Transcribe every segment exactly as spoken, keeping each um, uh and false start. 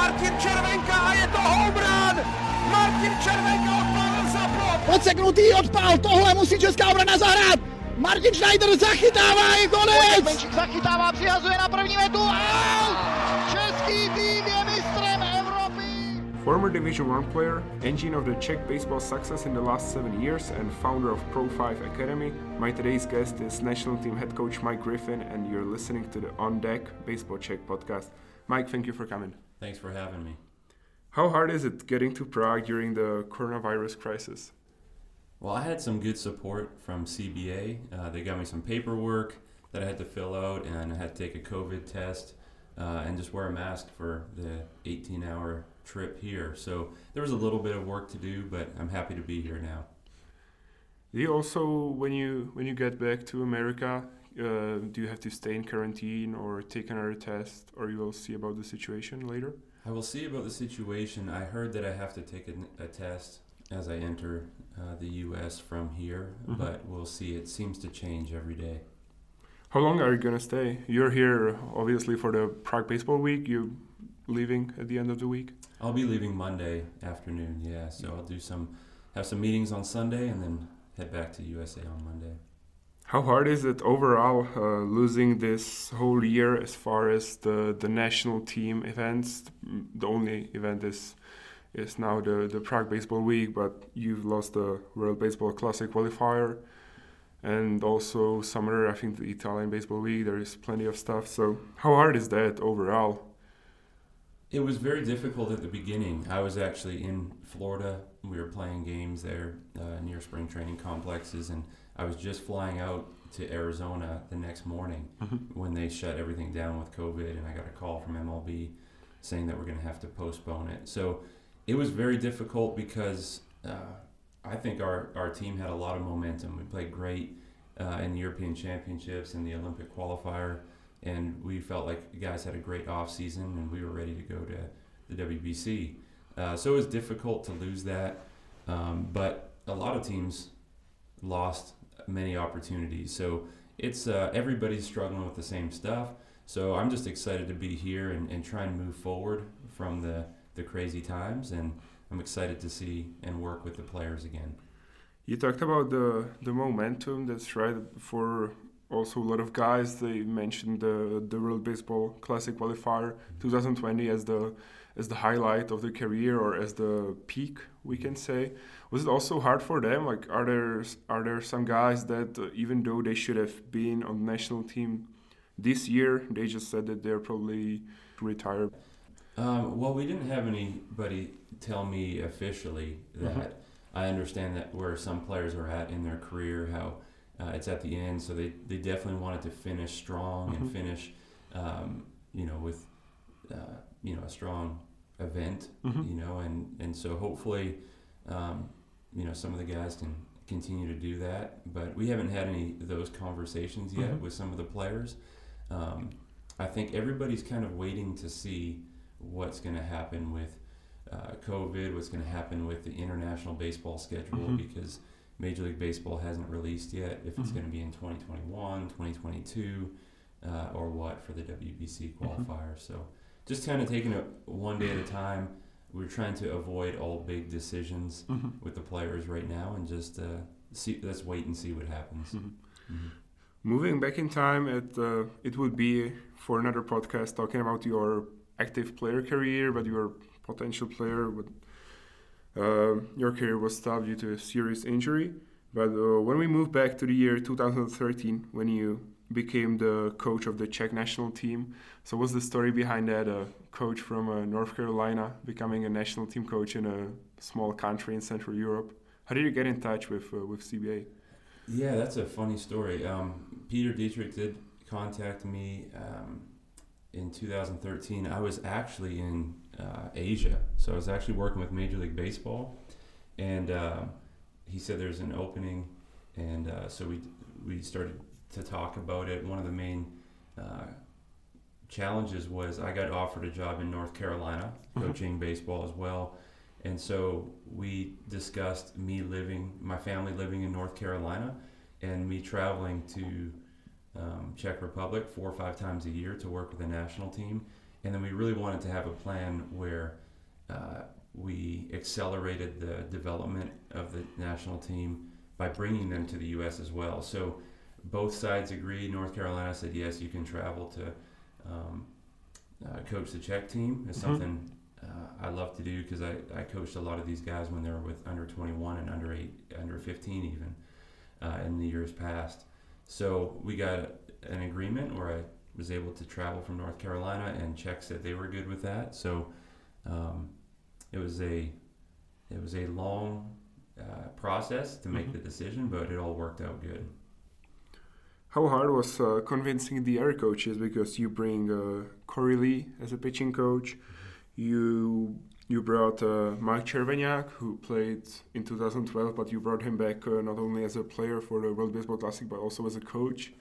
Martin Červenka a je to home run! Martin Červenka odpálil za plot! Odseknutý odpál, tohle musí česká obrana zahrát! Martin Schneider zachytává, je konec! Menšík zachytává, přihazuje na první metu, out! Český tým je mistrem Evropy! Former Division one player, engine of the Czech baseball success in the last seven years and founder of Pro five Academy, my today's guest is national team head coach Mike Griffin and you're listening to the On Deck Baseball Czech podcast. Mike, thank you for coming. Thanks for having me. How hard is it getting to Prague during the coronavirus crisis? Well, I had some good support from C B A. Uh, they got me some paperwork that I had to fill out, and I had to take a COVID test uh, and just wear a mask for the eighteen-hour trip here. So there was a little bit of work to do, but I'm happy to be here now. You also, when you when you get back to America, uh, do you have to stay in quarantine or take another test, or you will see about the situation later? I will see about the situation. I heard that I have to take a, a test as I enter uh, the U S from here, mm-hmm. but we'll see. It seems to change every day. How long are you going to stay? You're here, obviously, for the Prague Baseball Week. You leaving at the end of the week? I'll be leaving Monday afternoon, yeah. So yeah. I'll do some, have some meetings on Sunday and then head back to U S A on Monday. How hard is it overall uh, losing this whole year as far as the, the national team events? The only event is... It's now the, the Prague Baseball Week, but you've lost the World Baseball Classic qualifier and also summer, I think the Italian Baseball Week, there is plenty of stuff. So how hard is that overall? It was very difficult at the beginning. I was actually in Florida. We were playing games there uh, near spring training complexes, and I was just flying out to Arizona the next morning mm-hmm. when they shut everything down with COVID, and I got a call from M L B saying that we're going to have to postpone it. So it was very difficult because uh, I think our, our team had a lot of momentum. We played great uh, in the European Championships and the Olympic qualifier, and we felt like the guys had a great offseason and we were ready to go to the W B C. Uh, so it was difficult to lose that, um, but a lot of teams lost many opportunities. So it's uh, everybody's struggling with the same stuff. So I'm just excited to be here and, and try and move forward from the the crazy times, and I'm excited to see and work with the players again. You talked about the the momentum, that's right. For also a lot of guys, they mentioned the the World Baseball Classic qualifier mm-hmm. twenty twenty as the as the highlight of the career, or as the peak, we can say. Was it also hard for them? Like, are there are there some guys that uh, even though they should have been on the national team this year, they just said that they're probably retired? Um, well, we didn't have anybody tell me officially that. Mm-hmm. I understand that where some players are at in their career, how uh, it's at the end, so they, they definitely wanted to finish strong mm-hmm. and finish, um, you know, with, uh, you know, a strong event, mm-hmm. you know, and, and so hopefully, um, you know, some of the guys can continue to do that, but we haven't had any of those conversations yet mm-hmm. with some of the players. Um, I think everybody's kind of waiting to see what's going to happen with uh, COVID, what's going to happen with the international baseball schedule, mm-hmm. because Major League Baseball hasn't released yet if mm-hmm. it's going to be in twenty twenty-one, twenty twenty-two, uh, or what for the W B C qualifier. Mm-hmm. So just kind of taking it one day at a time. We're trying to avoid all big decisions mm-hmm. with the players right now, and just uh, see, let's wait and see what happens. Mm-hmm. Mm-hmm. Moving back in time, it, uh, it would be for another podcast talking about your active player career, but your potential player, but uh, your career was stopped due to a serious injury. But uh, when we move back to the year two thousand thirteen, when you became the coach of the Czech national team, so what's the story behind that? A coach from uh, North Carolina becoming a national team coach in a small country in Central Europe. How did you get in touch with uh, with C B A? Yeah, that's a funny story. Um, Peter Dietrich did contact me. Um, In two thousand thirteen, I was actually in uh, Asia, so I was actually working with Major League Baseball, and uh, he said there's an opening, and uh, so we we started to talk about it. One of the main uh, challenges was I got offered a job in North Carolina, coaching mm-hmm. baseball as well, and so we discussed me living, my family living in North Carolina, and me traveling to Um, Czech Republic four or five times a year to work with the national team, And then we really wanted to have a plan where uh, we accelerated the development of the national team by bringing them to the U S as well. So both sides agreed. North Carolina said, yes, you can travel to um, uh, coach the Czech team. It's mm-hmm. something uh, I love to do because I, I coached a lot of these guys when they were with under twenty-one and under eight, under fifteen even uh, in the years past. So we got an agreement where I was able to travel from North Carolina, and Czech said they were good with that. So um, it was a it was a long uh, process to make mm-hmm. the decision, but it all worked out good. How hard was uh, convincing the other coaches, because you bring uh, Corey Lee as a pitching coach, you you brought uh, Mike Chervenyak, who played in two thousand twelve, but you brought him back uh, not only as a player for the World Baseball Classic, but also as a coach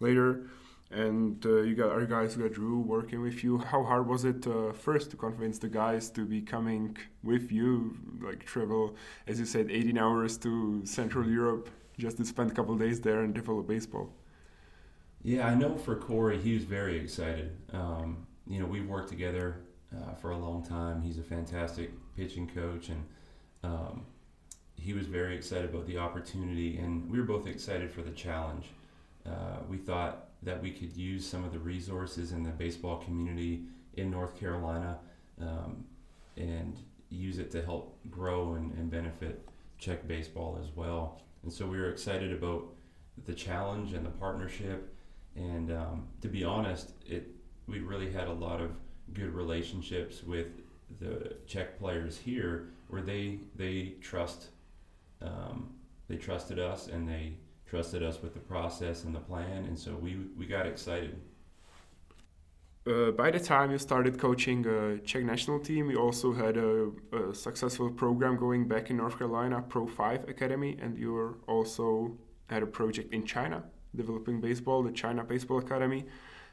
later. And uh, you got our guys who got Drew working with you. How hard was it uh, first to convince the guys to be coming with you, like travel, as you said, eighteen hours to Central Europe just to spend a couple of days there and develop baseball? Yeah, I know for Corey, he was very excited. Um, you know, we've worked together uh, for a long time. He's a fantastic pitching coach, and um, he was very excited about the opportunity, and we were both excited for the challenge. Uh, we thought that we could use some of the resources in the baseball community in North Carolina um, and use it to help grow and, and benefit Czech baseball as well. And so we were excited about the challenge and the partnership. And um, to be honest, it we really had a lot of good relationships with the Czech players here, where they they trust um, they trusted us and they trusted us with the process and the plan, and so we we got excited. Uh, by the time you started coaching a Czech national team, you also had a, a successful program going back in North Carolina, Pro five Academy, and you also had a project in China, developing baseball, the China Baseball Academy.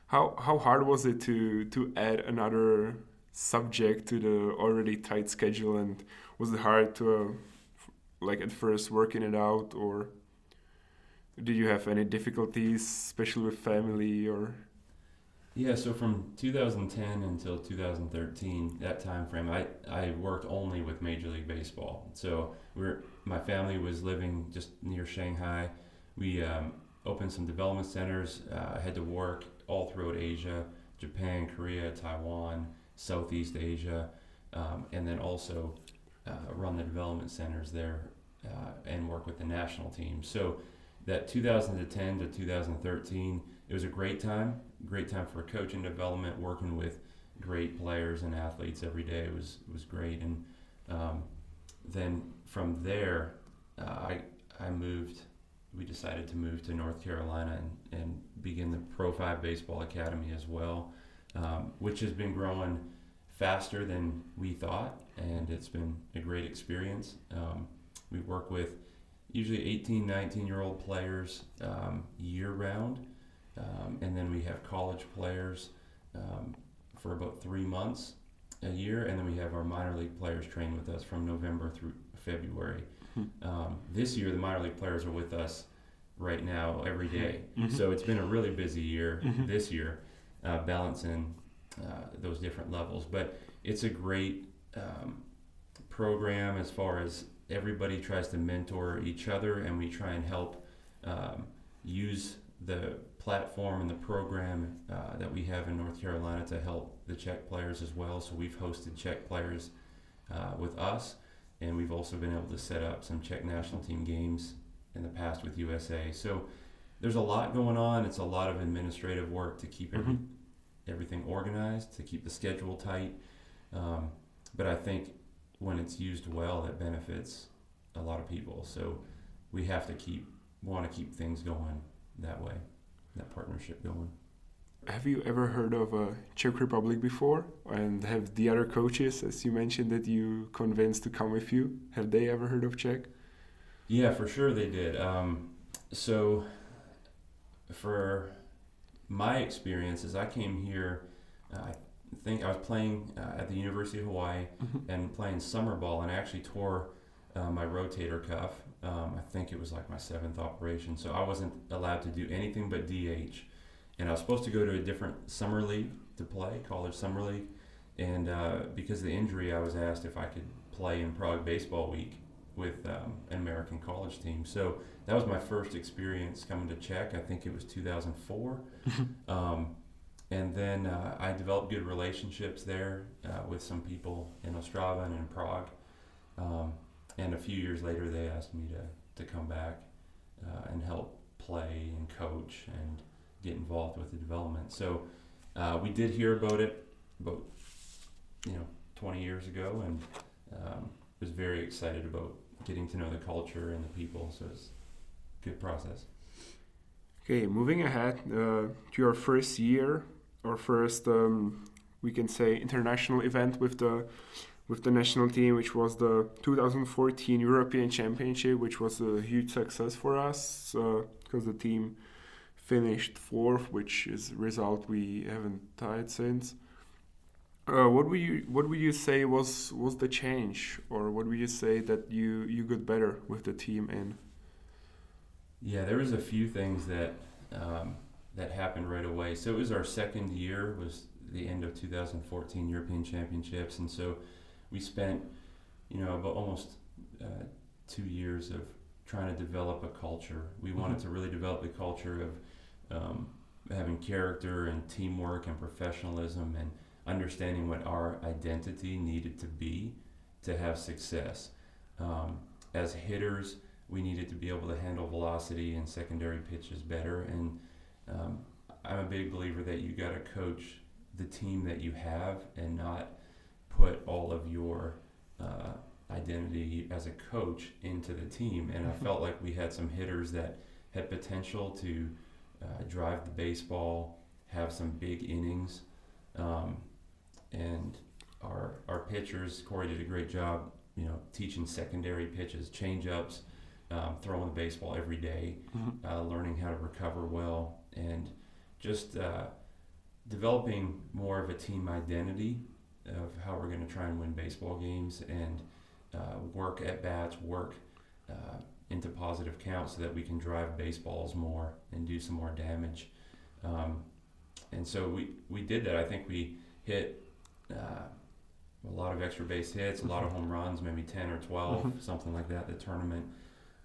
How how hard was it to, to add another subject to the already tight schedule, and was it hard to, uh, like at first, working it out, or did you have any difficulties, especially with family? Or yeah, so from two thousand ten until two thousand thirteen, that time frame, I, I worked only with Major League Baseball. So we're my family was living just near Shanghai. We um, opened some development centers. Uh, I had to work all throughout Asia, Japan, Korea, Taiwan, Southeast Asia, um, and then also uh, run the development centers there uh, and work with the national team. So that two thousand ten to two thousand thirteen, it was a great time, great time for coaching development, working with great players and athletes every day was was great. And um, then from there, uh, I I moved, we decided to move to North Carolina and, and begin the Pro five Baseball Academy as well, um, which has been growing faster than we thought, and it's been a great experience. Um, we work with usually eighteen, nineteen-year-old players um, year-round. Um, and then we have college players um, for about three months a year. And then we have our minor league players train with us from November through February. Mm-hmm. Um, this year, the minor league players are with us right now every day. Mm-hmm. So it's been a really busy year mm-hmm. this year, uh, balancing uh, those different levels. But it's a great um, program as far as everybody tries to mentor each other, and we try and help um, use the platform and the program uh, that we have in North Carolina to help the Czech players as well. So we've hosted Czech players uh, with us, and we've also been able to set up some Czech national team games in the past with U S A. So there's a lot going on. It's a lot of administrative work to keep every, mm-hmm. everything organized, to keep the schedule tight. Um, but I think when it's used well, it benefits a lot of people. So we have to keep, want to keep things going that way, that partnership going. Have you ever heard of a Czech Republic before? And have the other coaches, as you mentioned, that you convinced to come with you, have they ever heard of Czech? Yeah, for sure they did. Um, so for my experiences, I came here, uh, I think I was playing uh, at the University of Hawaii mm-hmm. and playing summer ball, and I actually tore uh, my rotator cuff. Um, I think it was like my seventh operation, so I wasn't allowed to do anything but D H. and I was supposed to go to a different summer league to play, college summer league, and uh, because of the injury, I was asked if I could play in Prague Baseball Week with um, an American college team. So that was my first experience coming to Czech. I think it was two thousand four. um, and then uh, I developed good relationships there uh, with some people in Ostrava and in Prague. Um, and a few years later, they asked me to, to come back uh, and help play and coach and get involved with the development. So uh, we did hear about it about, you know, twenty years ago, and um, was very excited about getting to know the culture and the people. So it's a good process. Okay, moving ahead uh, to your first year, or first, um, we can say, international event with the with the national team, which was the two thousand fourteen European Championship, which was a huge success for us uh, because the team finished fourth, which is a result we haven't tied since. Uh, what would you what would you say was, was the change, or what would you say that you, you got better with the team in? Yeah, there was a few things that um, that happened right away. So it was our second year, was the end of two thousand fourteen European Championships, and so we spent, you know, about almost uh, two years of trying to develop a culture. We wanted mm-hmm. to really develop the culture of um, having character and teamwork and professionalism and understanding what our identity needed to be to have success. Um, as hitters, we needed to be able to handle velocity and secondary pitches better. And um, I'm a big believer that you got to coach the team that you have and not put all of your uh, identity as a coach into the team. And I felt like we had some hitters that had potential to uh, drive the baseball, have some big innings. Um, and our our pitchers, Corey did a great job, you know, teaching secondary pitches, change-ups, um, throwing the baseball every day, mm-hmm. uh, learning how to recover well, and just uh, developing more of a team identity of how we're going to try and win baseball games and uh, work at bats, work uh, into positive counts so that we can drive baseballs more and do some more damage. Um, and so we, we did that. I think we hit uh, a lot of extra base hits, a lot of home runs, maybe ten or twelve, something like that, the tournament.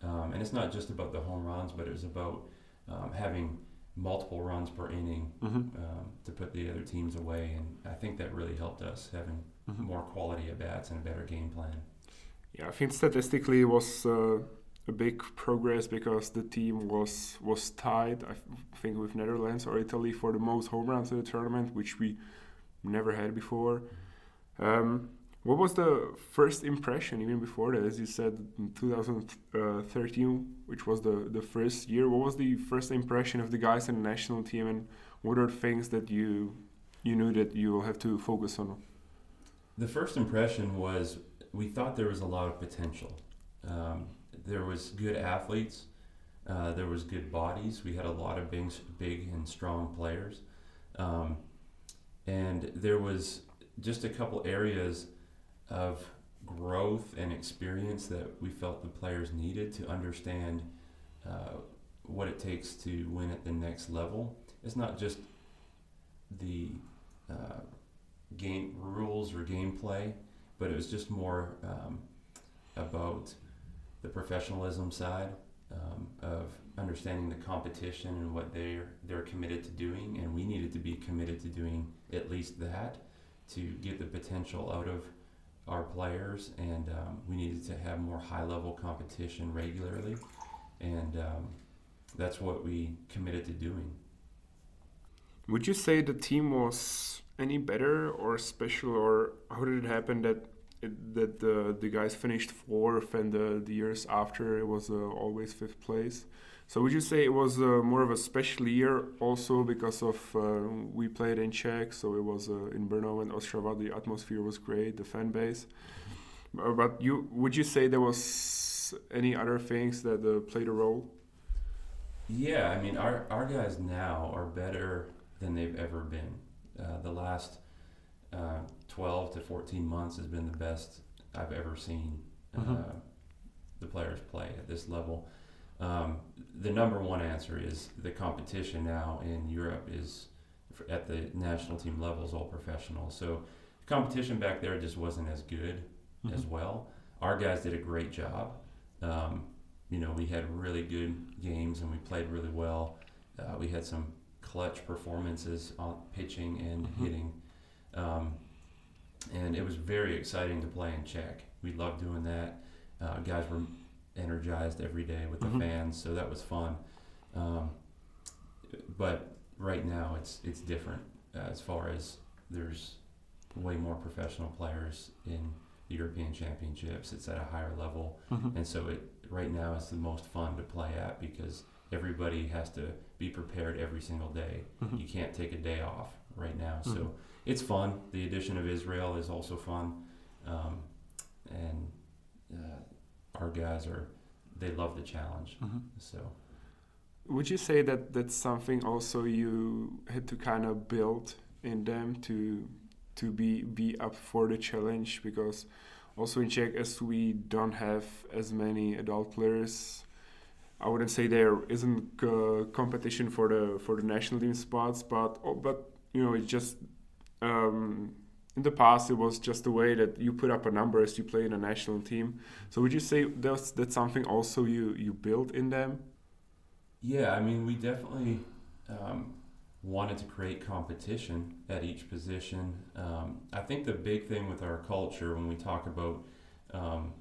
Um, and it's not just about the home runs, but it was about um, having multiple runs per inning mm-hmm. um, to put the other teams away. And I think that really helped us, having mm-hmm. more quality at bats and a better game plan. Yeah, I think statistically it was uh, a big progress because the team was was tied, I think, with Netherlands or Italy for the most home runs in the tournament, which we never had before. Um, what was the first impression, even before that? As you said, in two thousand thirteen, which was the, the first year, what was the first impression of the guys in the national team, and what are things that you you knew that you will have to focus on? The first impression was we thought there was a lot of potential. Um, there was good athletes, uh, there was good bodies, we had a lot of big, big and strong players, um, and there was just a couple areas of growth and experience that we felt the players needed to understand uh, what it takes to win at the next level. It's not just the uh, game rules or gameplay, but it was just more um, about the professionalism side um, of understanding the competition and what they're, they're committed to doing, and we needed to be committed to doing at least that to get the potential out of our players, and um, we needed to have more high-level competition regularly, and um, that's what we committed to doing. Would you say the team was any better or special, or how did it happen that it, that the, the guys finished fourth and the, the years after it was uh, always fifth place? So would you say it was uh, more of a special year also because of uh, we played in Czech, so it was uh, in Brno and Ostrava, the atmosphere was great, the fan base. But you would you say there was any other things that uh, played a role? Yeah, I mean, our, our guys now are better than they've ever been. Uh, the last uh, twelve to fourteen months has been the best I've ever seen uh, mm-hmm. the players play at this level. um, the number one answer is the competition now in Europe is at the national team level is all professional. So the competition back there just wasn't as good mm-hmm. as well. Our guys did a great job. Um, you know, we had really good games and we played really well. Uh, we had some clutch performances on pitching and mm-hmm. hitting. Um, and it was very exciting to play in Czech. We loved doing that. Uh, guys were energized every day with the mm-hmm. fans, so that was fun. Um, but right now it's it's different uh, as far as there's way more professional players in the European Championships. It's at a higher level. Mm-hmm. And so it right now it's the most fun to play at because everybody has to be prepared every single day. Mm-hmm. You can't take a day off right now. Mm-hmm. So it's fun. The addition of Israel is also fun. Um, and uh, our guys are, they love the challenge. Mm-hmm. So would you say that that's something also you had to kind of build in them to to be, be up for the challenge? Because also in Czech, as we don't have as many adult players, I wouldn't say there isn't uh, competition for the for the national team spots, but oh, but you know it's just um, in the past it was just the way that you put up a number as you play in a national team. So would you say that's that's something also you you built in them? Yeah, I mean we definitely um, wanted to create competition at each position. Um, I think the big thing with our culture when we talk about um,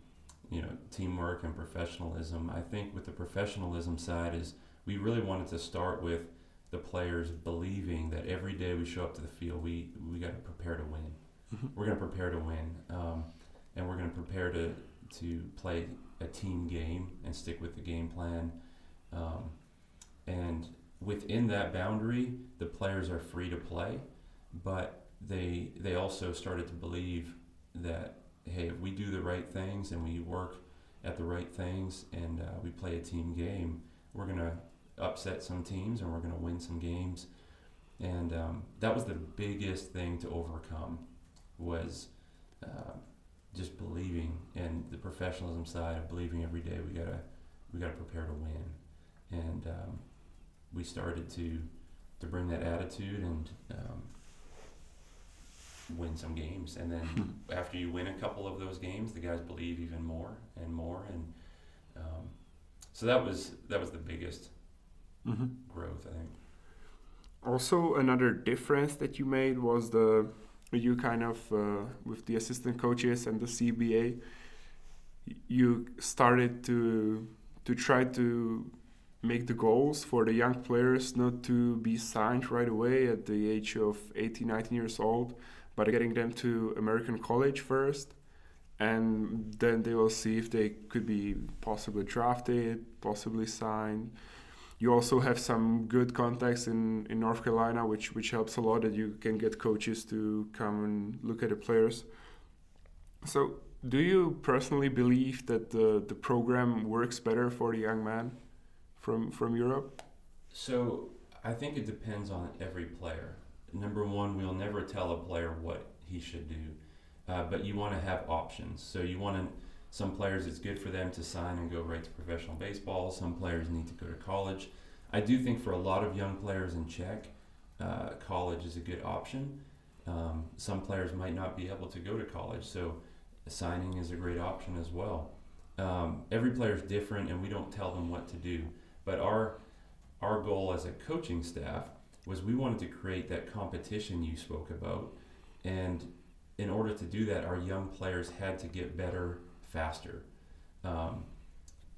you know, teamwork and professionalism. I think with the professionalism side is we really wanted to start with the players believing that every day we show up to the field, we, we got to prepare to win. Mm-hmm. We're going to prepare to win. Um, and we're going to prepare to, to play a team game and stick with the game plan. Um, and within that boundary, the players are free to play, but they, they also started to believe that hey, if we do the right things and we work at the right things and uh, we play a team game, we're going to upset some teams and we're going to win some games. And um, that was the biggest thing to overcome was uh, just believing and the professionalism side of believing every day we gotta we gotta prepare to win. And um, we started to to bring that attitude and um, win some games, and then after you win a couple of those games the guys believe even more and more. And um, so that was that was the biggest mm-hmm. growth, I think. Also another difference that you made was the you kind of uh, with the assistant coaches and the C B A you started to to try to make the goals for the young players not to be signed right away at the age of eighteen, nineteen years old, but getting them to American college first, and then they will see if they could be possibly drafted, possibly signed. You also have some good contacts in, in North Carolina, which, which helps a lot that you can get coaches to come and look at the players. So do you personally believe that the, the program works better for the young man from, from Europe? So I think it depends on every player. Number one, we'll never tell a player what he should do, uh, but you want to have options. So you want to, some players it's good for them to sign and go right to professional baseball. Some players need to go to college. I do think for a lot of young players in Czech, uh, college is a good option. Um, some players might not be able to go to college, so signing is a great option as well. Um, every player is different, and we don't tell them what to do. But our our goal as a coaching staff was we wanted to create that competition you spoke about. And in order to do that, our young players had to get better faster. Um,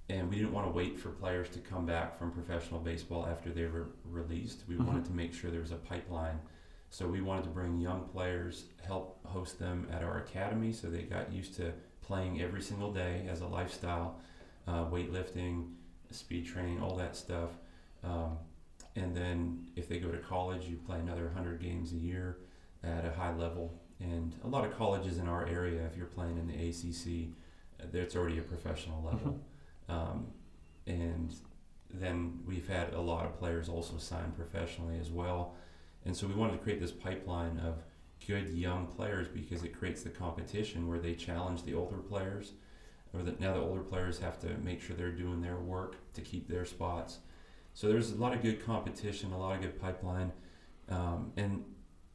and we didn't want to wait for players to come back from professional baseball after they were released. We mm-hmm. wanted to make sure there was a pipeline. So we wanted to bring young players, help host them at our academy so they got used to playing every single day as a lifestyle, uh, weightlifting, speed training, all that stuff. Um, And then if they go to college, you play another one hundred games a year at a high level. And a lot of colleges in our area, if you're playing in the A C C, that's already a professional level. Mm-hmm. Um, and then we've had a lot of players also sign professionally as well. And so we wanted to create this pipeline of good young players because it creates the competition where they challenge the older players. or that now the older players have to make sure they're doing their work to keep their spots. So there's a lot of good competition, a lot of good pipeline. Um, and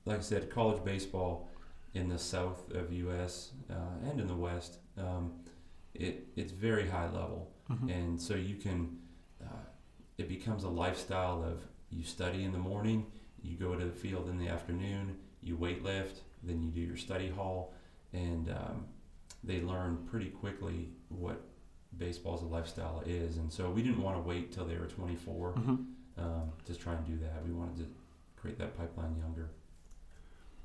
like I said, college baseball in the south of U S uh, and in the west, um, it it's very high level. Mm-hmm. And so you can, uh, it becomes a lifestyle of you study in the morning, you go to the field in the afternoon, you weight lift, then you do your study hall, and um, they learn pretty quickly what baseball as a lifestyle is. And so we didn't want to wait till they were twenty-four mm-hmm. um, to try and do that. We wanted to create that pipeline younger.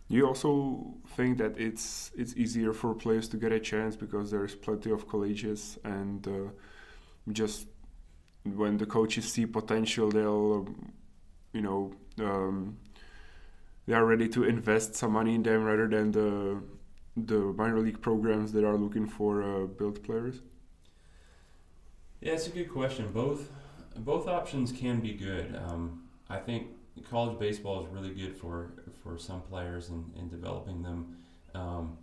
You also think that it's it's easier for players to get a chance because there's plenty of colleges, and uh, just when the coaches see potential, they'll, you know, um, they are ready to invest some money in them rather than the the minor league programs that are looking for uh, built players? Yeah, it's a good question. Both both options can be good. Um, I think college baseball is really good for for some players and, and developing them. Um,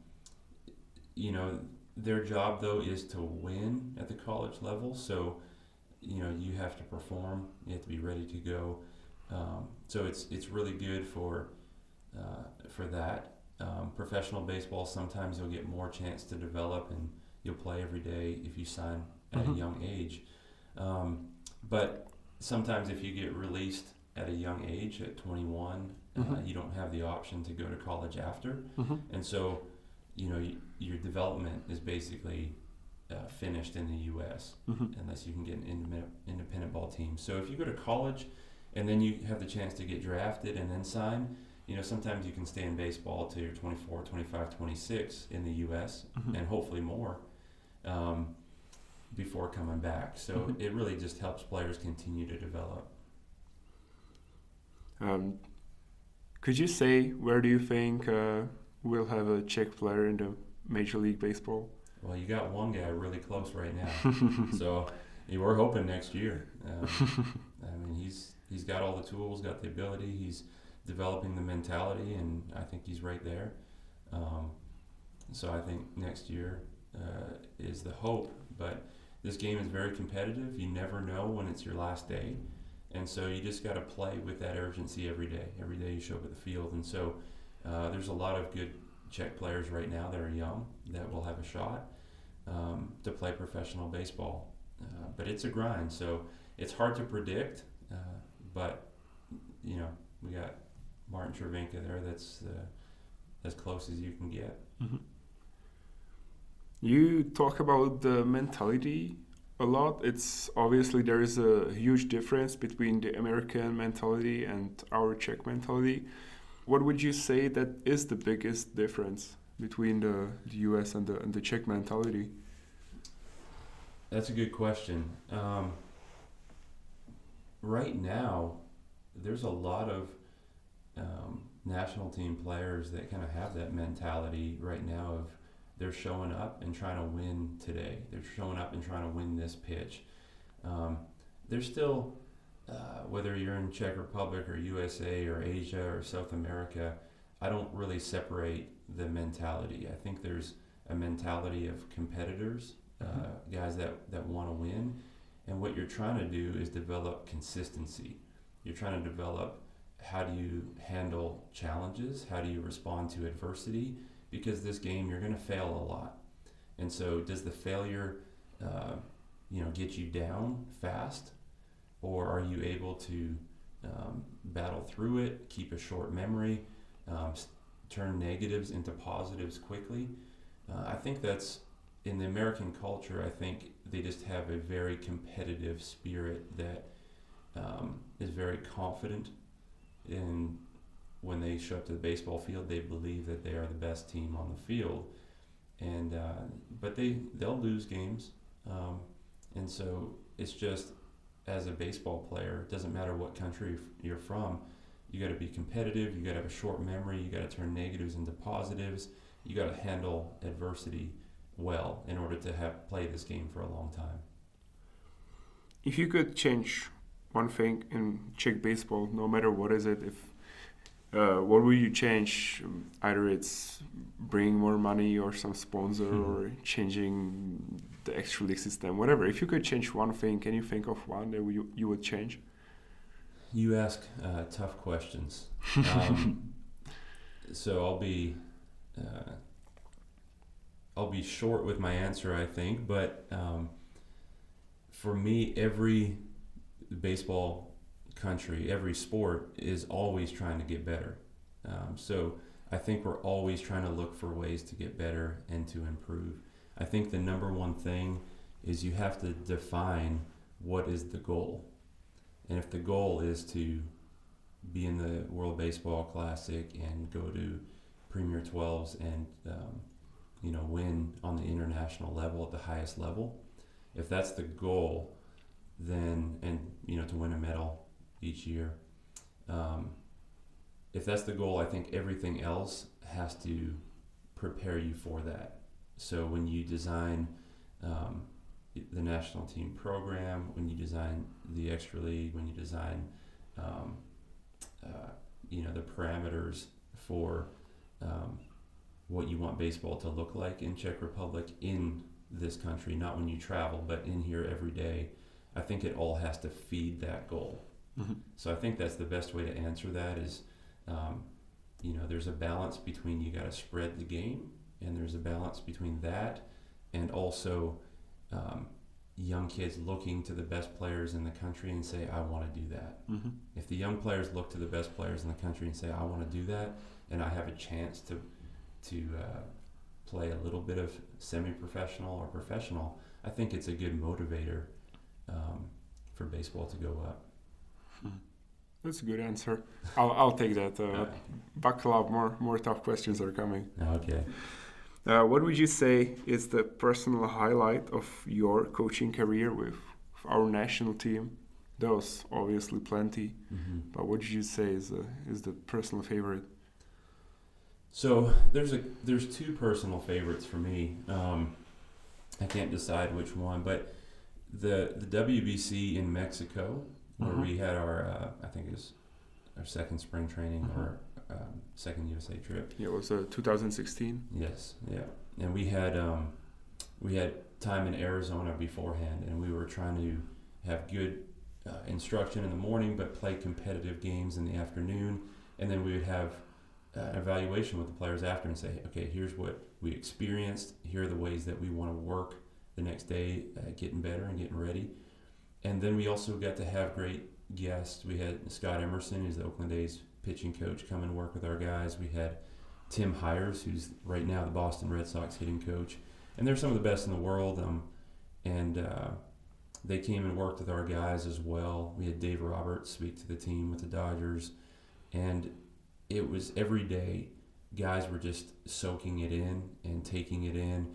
you know, their job though is to win at the college level. So, you know, you have to perform. You have to be ready to go. Um, so it's it's really good for uh, for that. Um, professional baseball, sometimes you'll get more chance to develop and you'll play every day if you sign at mm-hmm. a young age. Um, but sometimes if you get released at a young age, at twenty-one, mm-hmm. uh, you don't have the option to go to college after. Mm-hmm. And so, you know, y- your development is basically uh, finished in the U S Mm-hmm. unless you can get an independent, independent ball team. So if you go to college and then you have the chance to get drafted and then sign, you know, sometimes you can stay in baseball till you're twenty-four, twenty-five, twenty-six in the U S mm-hmm. and hopefully more um, before coming back. So mm-hmm. it really just helps players continue to develop. Um, could you say where do you think uh, we'll have a Czech player in the Major League Baseball? Well, you got one guy really close right now. So yeah, we're hoping next year. Um, I mean, he's he's got all the tools, got the ability. He's developing the mentality, and I think he's right there. Um, so I think next year uh, is the hope, but this game is very competitive. You never know when it's your last day, and so you just got to play with that urgency every day. Every day you show up at the field, and so uh, there's a lot of good Czech players right now that are young that will have a shot um, to play professional baseball. Uh, but it's a grind, so it's hard to predict, uh, but, you know, we got Martin Červenka there. That's uh, as close as you can get. Mm-hmm. You talk about the mentality a lot. It's obviously there is a huge difference between the American mentality and our Czech mentality. What would you say that is the biggest difference between the, the U S and the and the Czech mentality? That's a good question. Um, right now, there's a lot of um, national team players that kind of have that mentality right now of they're showing up and trying to win today. They're showing up and trying to win this pitch. Um, they're still, uh, whether you're in Czech Republic or U S A or Asia or South America, I don't really separate the mentality. I think there's a mentality of competitors, uh, mm-hmm. guys that, that want to win. And what you're trying to do is develop consistency. You're trying to develop how do you handle challenges, how do you respond to adversity, because this game you're going to fail a lot. And so does the failure uh, you know, get you down fast, or are you able to um, battle through it, keep a short memory, um, turn negatives into positives quickly? Uh, I think that's in the American culture. I think they just have a very competitive spirit that Um, is very confident, and when they show up to the baseball field, they believe that they are the best team on the field. And uh, but they they'll lose games, um, and so it's just as a baseball player, it doesn't matter what country you're from, you got to be competitive. You got to have a short memory. You got to turn negatives into positives. You got to handle adversity well in order to have play this game for a long time. If you could change one thing in Czech baseball, no matter what is it, if uh, what would you change? Either it's bringing more money or some sponsor, mm-hmm. or changing the the actual league system, whatever. If you could change one thing, can you think of one that you, you would change? You ask uh, tough questions. Um, so I'll be uh, I'll be short with my answer, I think. But um, for me, every baseball country, every sport is always trying to get better. Um, so I think we're always trying to look for ways to get better and to improve. I think the number one thing is you have to define what is the goal. And if the goal is to be in the World Baseball Classic and go to Premier twelves and um, you know, win on the international level at the highest level, if that's the goal, then, and you know, to win a medal each year, um, if that's the goal, I think everything else has to prepare you for that. So when you design um, the national team program, when you design the extra league, when you design um, uh, you know, the parameters for um, what you want baseball to look like in Czech Republic, in this country, not when you travel, but in here every day, I think it all has to feed that goal. Mm-hmm. So I think that's the best way to answer that is, um, you know, there's a balance between you got to spread the game, and there's a balance between that and also um, young kids looking to the best players in the country and say, I want to do that. Mm-hmm. If the young players look to the best players in the country and say, I want to do that, and I have a chance to to uh, play a little bit of semi-professional or professional, I think it's a good motivator um, for baseball to go up. Mm-hmm. That's a good answer. I'll I'll take that. Uh, right. Buckle up. More more tough questions are coming. Okay. Uh, what would you say is the personal highlight of your coaching career with our national team? Those obviously plenty, mm-hmm. but what did you say is uh, is the personal favorite? So there's a there's two personal favorites for me. Um, I can't decide which one, but the the W B C in Mexico, where mm-hmm. we had our, uh, I think it was our second spring training mm-hmm. or um, second U S A trip. Yeah, it was uh, two thousand sixteen. Yes, yeah. And we had um, we had time in Arizona beforehand, and we were trying to have good uh, instruction in the morning, but play competitive games in the afternoon. And then we would have uh, an evaluation with the players after and say, okay, here's what we experienced. Here are the ways that we want to work the next day, uh, getting better and getting ready. And then we also got to have great guests. We had Scott Emerson, who's the Oakland A's pitching coach, come and work with our guys. We had Tim Hyers, who's right now the Boston Red Sox hitting coach. And they're some of the best in the world. Um, and uh, they came and worked with our guys as well. We had Dave Roberts speak to the team with the Dodgers. And it was every day, guys were just soaking it in and taking it in.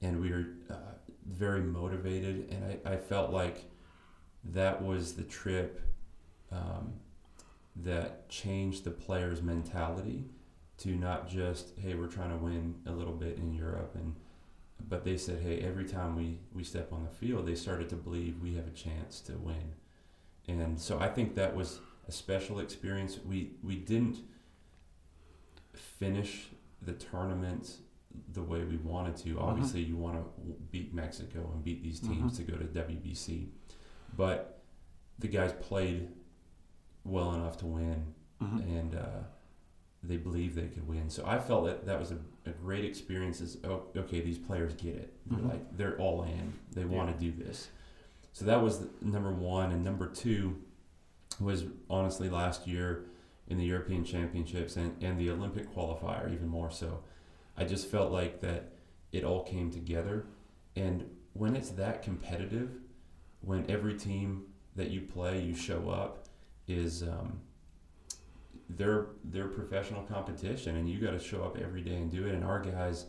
And we were uh, very motivated. And I, I felt like that was the trip um, that changed the players' mentality to not just, hey, we're trying to win a little bit in Europe, and but they said, hey, every time we, we step on the field, they started to believe we have a chance to win. And so I think that was a special experience. We, we didn't finish the tournament the way we wanted to. Obviously, mm-hmm. you want to beat Mexico and beat these teams mm-hmm. to go to W B C. But the guys played well enough to win, mm-hmm. and uh, they believed they could win. So I felt that that was a, a great experience. Is oh, okay, these players get it. They're mm-hmm. like they're all in. They yeah. want to do this. So that was the, number one, and number two was honestly last year in the European Championships and, and the Olympic qualifier even more so. I just felt like that it all came together, and when it's that competitive, when every team that you play, you show up, is um, their their professional competition, and you got to show up every day and do it. And our guys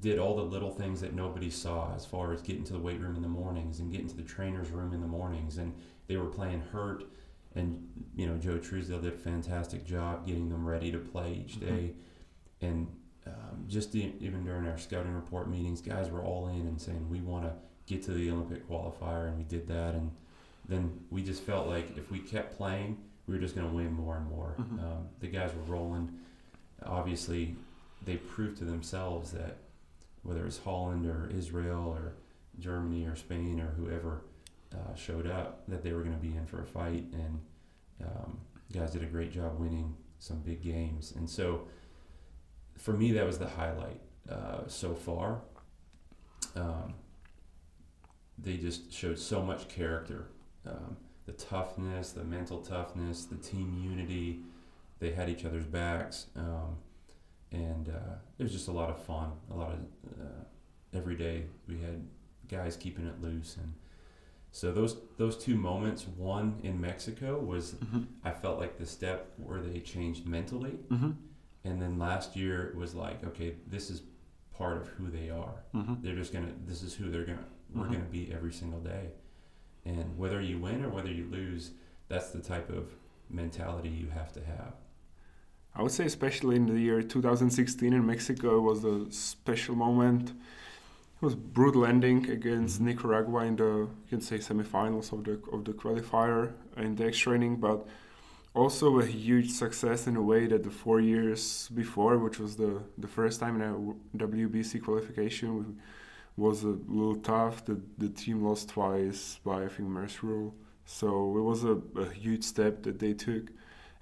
did all the little things that nobody saw, as far as getting to the weight room in the mornings and getting to the trainer's room in the mornings. And they were playing hurt, and you know Joe Truesdale did a fantastic job getting them ready to play each day. Mm-hmm. And um, just the, even during our scouting report meetings, guys were all in and saying we want to get to the Olympic qualifier, and we did that, and then we just felt like if we kept playing, we were just going to win more and more. Mm-hmm. Um, the guys were rolling. Obviously, they proved to themselves that whether it's Holland or Israel or Germany or Spain or whoever uh, showed up that they were going to be in for a fight, and um, guys did a great job winning some big games. And so for me, that was the highlight uh, so far. Um, they just showed so much character, um, the toughness, the mental toughness, the team unity. They had each other's backs, um, and uh, it was just a lot of fun, a lot of uh, every day we had guys keeping it loose. And so those those two moments, one in Mexico was mm-hmm. I felt like the step where they changed mentally, mm-hmm. and then last year it was like, okay, this is part of who they are. Mm-hmm. They're just gonna, this is who they're gonna, mm-hmm. we're gonna be every single day. And whether you win or whether you lose, that's the type of mentality you have to have. I would say especially in the year two thousand sixteen in Mexico, it was a special moment. It was brutal ending against mm-hmm. Nicaragua in the, you can say, semifinals of the of the qualifier in the extra inning, but also a huge success in a way that the four years before, which was the, the first time in a W B C qualification, was a little tough. The, the team lost twice by, I think, Merce rule. So it was a, a huge step that they took.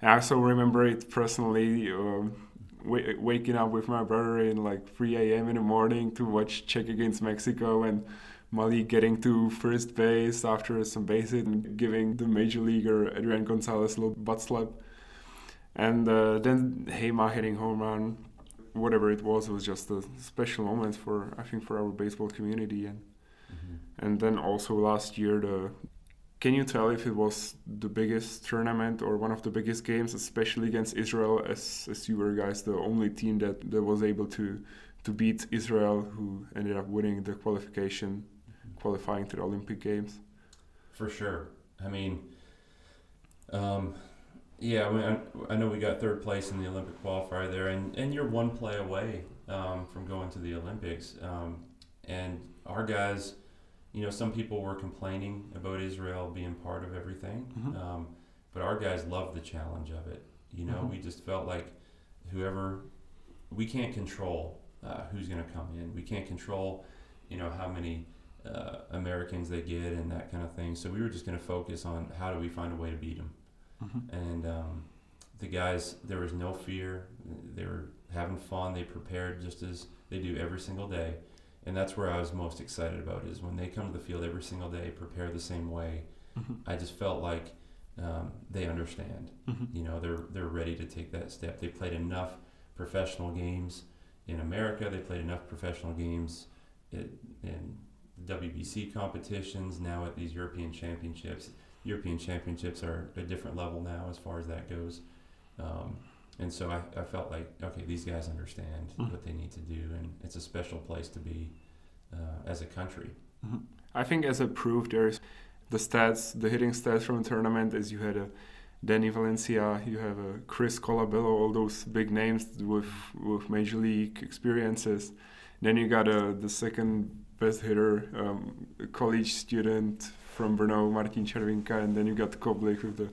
And I also remember it personally, um, w- waking up with my brother in like three a.m. in the morning to watch Czech against Mexico, and Mali getting to first base after some base hit and giving the major leaguer Adrian Gonzalez a little butt slap. And uh, then Hema hitting home run, whatever it was, it was just a special moment for, I think, for our baseball community. And mm-hmm. and then also last year, the can you tell if it was the biggest tournament or one of the biggest games, especially against Israel, as, as you were guys the only team that, that was able to, to beat Israel, who ended up winning the qualification, qualifying to the Olympic Games? For sure. I mean, um, yeah, I, mean, I, I know we got third place in the Olympic qualifier there, and, and you're one play away um, from going to the Olympics. Um, and our guys, you know, some people were complaining about Israel being part of everything, mm-hmm. um, but our guys loved the challenge of it. You know, mm-hmm. we just felt like whoever, we can't control uh, who's going to come in. We can't control, you know, how many Uh, Americans they get and that kind of thing. So we were just going to focus on how do we find a way to beat them. Mm-hmm. And um, the guys, there was no fear. They were having fun. They prepared just as they do every single day. And that's where I was most excited about, is when they come to the field every single day, prepare the same way. Mm-hmm. I just felt like um, they understand. Mm-hmm. You know, they're they're ready to take that step. They played enough professional games in America. They played enough professional games in, in W B C competitions, now at these European Championships. European Championships are a different level now as far as that goes. Um, and so I, I felt like, okay, these guys understand mm-hmm. what they need to do, and it's a special place to be uh, as a country. Mm-hmm. I think as a proof, there's the stats, the hitting stats from the tournament, is you had a Danny Valencia, you have a Chris Colabello, all those big names with, with major league experiences. Then you got uh, the second best hitter, um, a college student from Brno, Martin Červenka, and then you got Koblik with the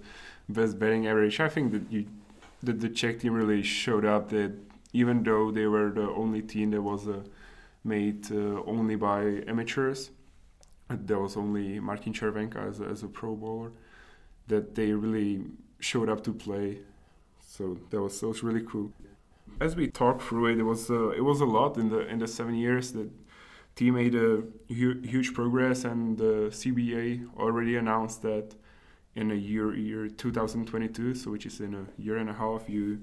best batting average. I think that you, that the Czech team really showed up, that even though they were the only team that was uh, made uh, only by amateurs, there was only Martin Červenka as, as a pro bowler, that they really showed up to play. So that was, that was really cool. As we talked through it, it was uh, it was a lot in the in the seven years that team made a hu- huge progress, and the C B A already announced that in a year, year twenty twenty-two, so which is in a year and a half, you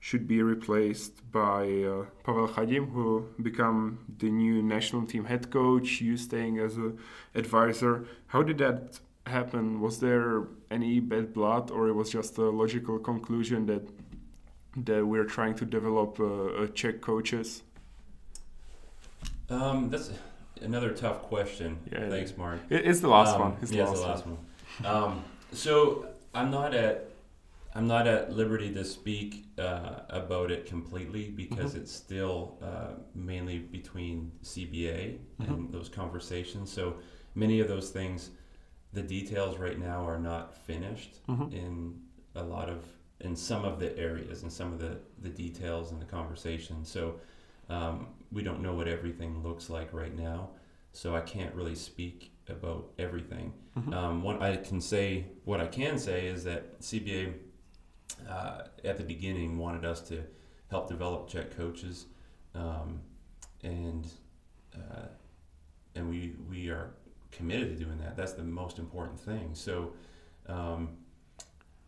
should be replaced by uh, Pavel Khadim, who become the new national team head coach, you staying as an advisor. How did that happen? Was there any bad blood, or it was just a logical conclusion that that we're trying to develop uh, Czech coaches? Um, that's another tough question. Yeah, Thanks, Mark. It's the last um, one. It's the, yeah, last, it's the last one. one. Um, so I'm not at I'm not at liberty to speak uh, about it completely, because mm-hmm. it's still uh, mainly between C B A and mm-hmm. those conversations. So many of those things, the details right now are not finished mm-hmm. in a lot of in some of the areas and some of the the details and the conversation. So. Um, we don't know what everything looks like right now, so I can't really speak about everything. Mm-hmm. Um, what I can say, what I can say is that C B A uh, at the beginning wanted us to help develop Czech coaches, um, and uh, and we we are committed to doing that. That's the most important thing. So. Um,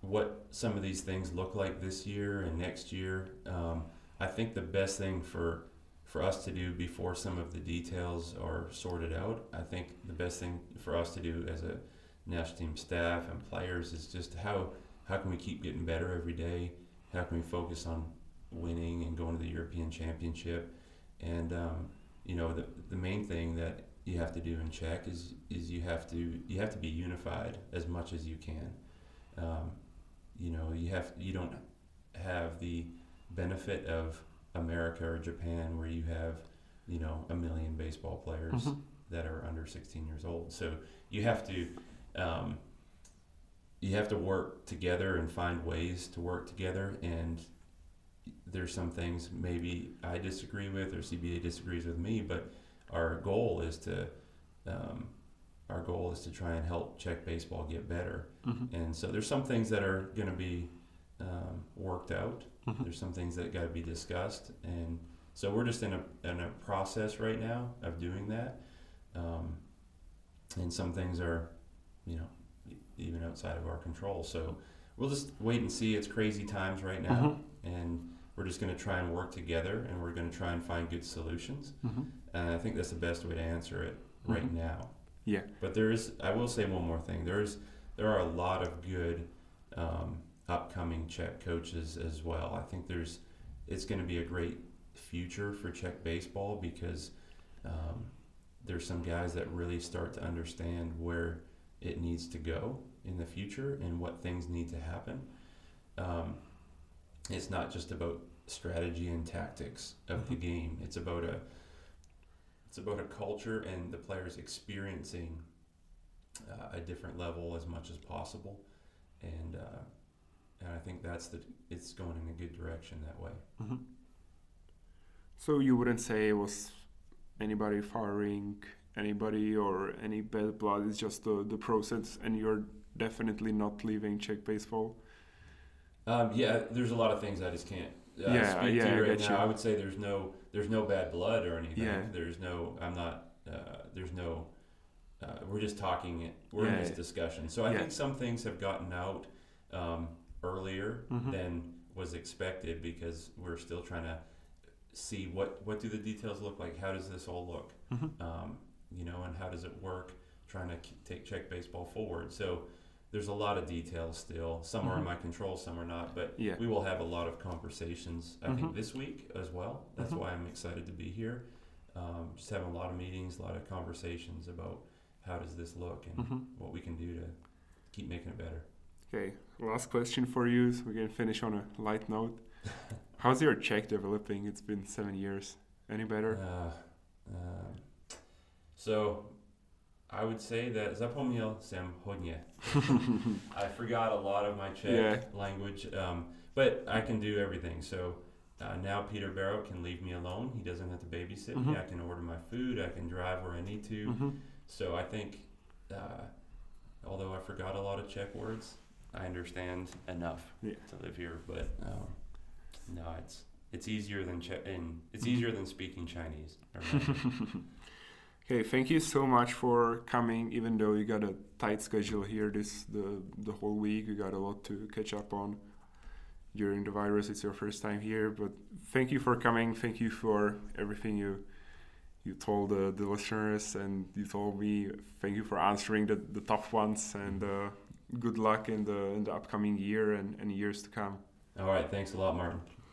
what some of these things look like this year and next year. Um, I think the best thing for for us to do before some of the details are sorted out, I think the best thing for us to do as a national team staff and players is just how how can we keep getting better every day? How can we focus on winning and going to the European Championship? And um, you know, the the main thing that you have to do in Czech is is you have to you have to be unified as much as you can. Um, you know, you have you don't have the benefit of America or Japan where you have, you know, a million baseball players mm-hmm. that are under sixteen years old. So you have to um, you have to work together and find ways to work together. And there's some things maybe I disagree with or C B A disagrees with me, but our goal is to um, our goal is to try and help Czech baseball get better. Mm-hmm. And so there's some things that are going to be um, worked out. Mm-hmm. There's some things that got to be discussed. And so we're just in a in a process right now of doing that. Um, and some things are, you know, even outside of our control. So we'll just wait and see. It's crazy times right now. Mm-hmm. And we're just going to try and work together, and we're going to try and find good solutions. Mm-hmm. And I think that's the best way to answer it right mm-hmm. now. Yeah. But there is, I will say one more thing. There is, there are a lot of good um, upcoming Czech coaches as well. I think there's, it's going to be a great future for Czech baseball because um, there's some guys that really start to understand where it needs to go in the future and what things need to happen. Um, it's not just about strategy and tactics of mm-hmm. the game. It's about a It's about a culture and the players experiencing uh, a different level as much as possible, and uh, and I think that's the it's going in a good direction that way. Mm-hmm. So you wouldn't say it was anybody firing anybody or any bad blood. It's just the the process, and you're definitely not leaving Czech baseball. Um, yeah, there's a lot of things I just can't. Uh, yeah, speak yeah, to right I get now. You. I would say there's no there's no bad blood or anything. Yeah. There's no I'm not uh, there's no uh, we're just talking it we're yeah, in this yeah. discussion. So I yeah. think some things have gotten out um, earlier mm-hmm. than was expected because we're still trying to see what, what do the details look like? How does this all look? Mm-hmm. Um, you know, and how does it work trying to take Czech baseball forward? So there's a lot of details still. Some mm-hmm. are in my control, some are not. But yeah. we will have a lot of conversations, I mm-hmm. think, this week as well. That's mm-hmm. why I'm excited to be here. Um, just having a lot of meetings, a lot of conversations about how does this look and mm-hmm. what we can do to keep making it better. Okay, last question for you so we can finish on a light note. How's your Czech developing? It's been seven years. Any better? Uh, uh, so... I would say that zapomněl jsem hodně. I forgot a lot of my Czech yeah. language, um, but I can do everything. So uh, now Peter Barrow can leave me alone. He doesn't have to babysit mm-hmm. me. I can order my food. I can drive where I need to. Mm-hmm. So I think, uh, although I forgot a lot of Czech words, I understand enough yeah. to live here. But um, no, it's it's easier than Czech, and it's easier than speaking Chinese. Okay, thank you so much for coming, even though you got a tight schedule here this the the whole week. You got a lot to catch up on during the virus. It's your first time here, but thank you for coming. Thank you for everything you you told uh, the listeners and you told me. Thank you for answering the, the tough ones, and uh, good luck in the in the upcoming year and, and years to come. All right, thanks a lot, Martin.